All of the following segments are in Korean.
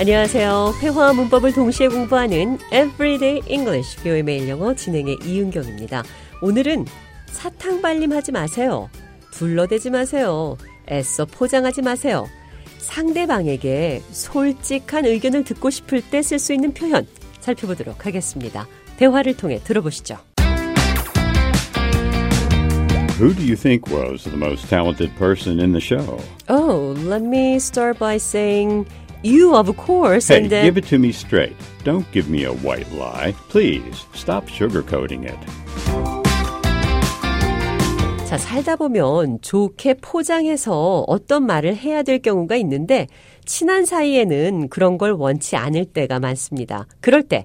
안녕하세요. 회화와 문법을 동시에 공부하는 Everyday English VOA 매일 영어 진행의 이은경입니다. 오늘은 사탕 발림하지 마세요. 둘러대지 마세요. 애써 포장하지 마세요. 상대방에게 솔직한 의견을 듣고 싶을 때 쓸 수 있는 표현 살펴보도록 하겠습니다. 대화를 통해 들어보시죠. Who do you think was the most talented person in the show? Oh, let me start by saying... You, of course, hey, and then... give it to me straight. Don't give me a white lie. Please, stop sugarcoating it. 자, 살다 보면 좋게 포장해서 어떤 말을 해야 될 경우가 있는데 친한 사이에는 그런 걸 원치 않을 때가 많습니다. 그럴 때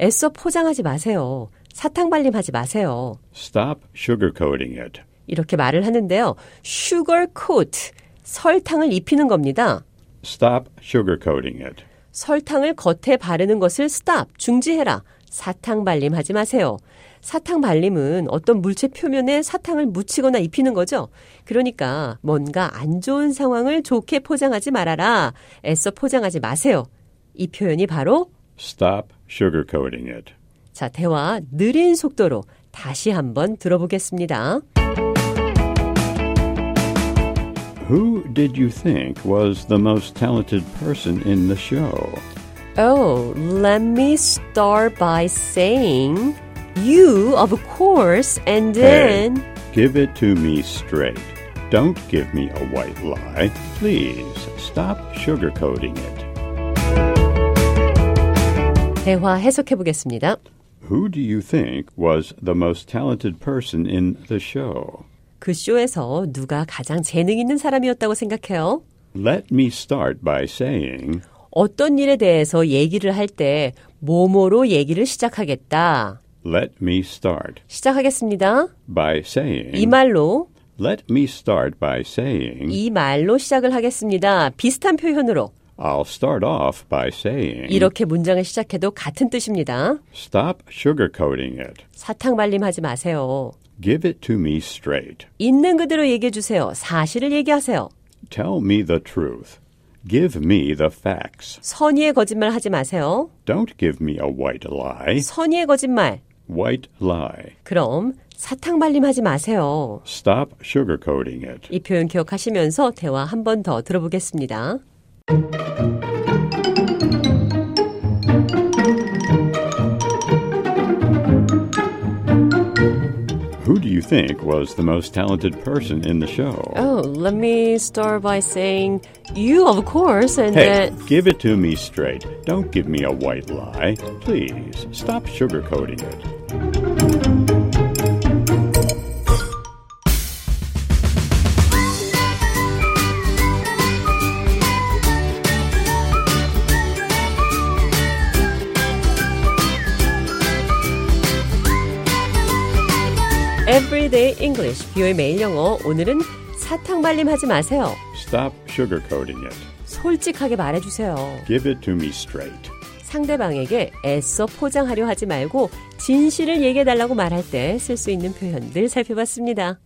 애써 포장하지 마세요. 사탕 발림하지 마세요. Stop sugarcoating it. 이렇게 말을 하는데요. sugarcoat, 설탕을 입히는 겁니다. Stop sugarcoating it. 설탕을 겉에 바르는 것을 stop, 중지해라. 사탕 발림하지 마세요. 사탕 발림은 어떤 물체 표면에 사탕을 묻히거나 입히는 거죠. 그러니까 뭔가 안 좋은 상황을 좋게 포장하지 말아라. 애써 포장하지 마세요. 이 표현이 바로 Stop sugarcoating it. 자, 대화 느린 속도로 다시 한번 들어보겠습니다. Who did you think was the most talented person in the show? Oh, let me start by saying you, of course, and then... Hey, give it to me straight. Don't give me a white lie. Please, stop sugarcoating it. 대화 해석해 보겠습니다. Who do you think was the most talented person in the show? 그 쇼에서 누가 가장 재능 있는 사람이었다고 생각해요? Let me start by saying 어떤 일에 대해서 얘기를 할 때 뭐뭐로 얘기를 시작하겠다. Let me start 시작하겠습니다. By saying 이 말로 Let me start by saying 이 말로 시작을 하겠습니다. 비슷한 표현으로 I'll start off by saying 이렇게 문장을 시작해도 같은 뜻입니다. Stop sugarcoating it. 사탕 발림하지 마세요. Give it to me straight. 있는 그대로 얘기해 주세요. 사실을 얘기하세요. Tell me the truth. Give me the facts. 선의의 거짓말 하지 마세요. Don't give me a white lie. 선의의 거짓말. White lie. 그럼 사탕 발림하지 마세요. Stop sugarcoating it. 이 표현 기억하시면서 대화 한 번 더 들어보겠습니다. Who do you think was the most talented person in the show? Oh, let me start by saying you, of course, and hey, give it to me straight. Don't give me a white lie. Please, stop sugarcoating it. Everyday English, VOA 매일 영어. 오늘은 사탕 발림하지 마세요. Stop sugarcoating it. 솔직하게 말해주세요. Give it to me straight. 상대방에게 애써 포장하려 하지 말고 진실을 얘기해달라고 말할 때 쓸 수 있는 표현들 살펴봤습니다.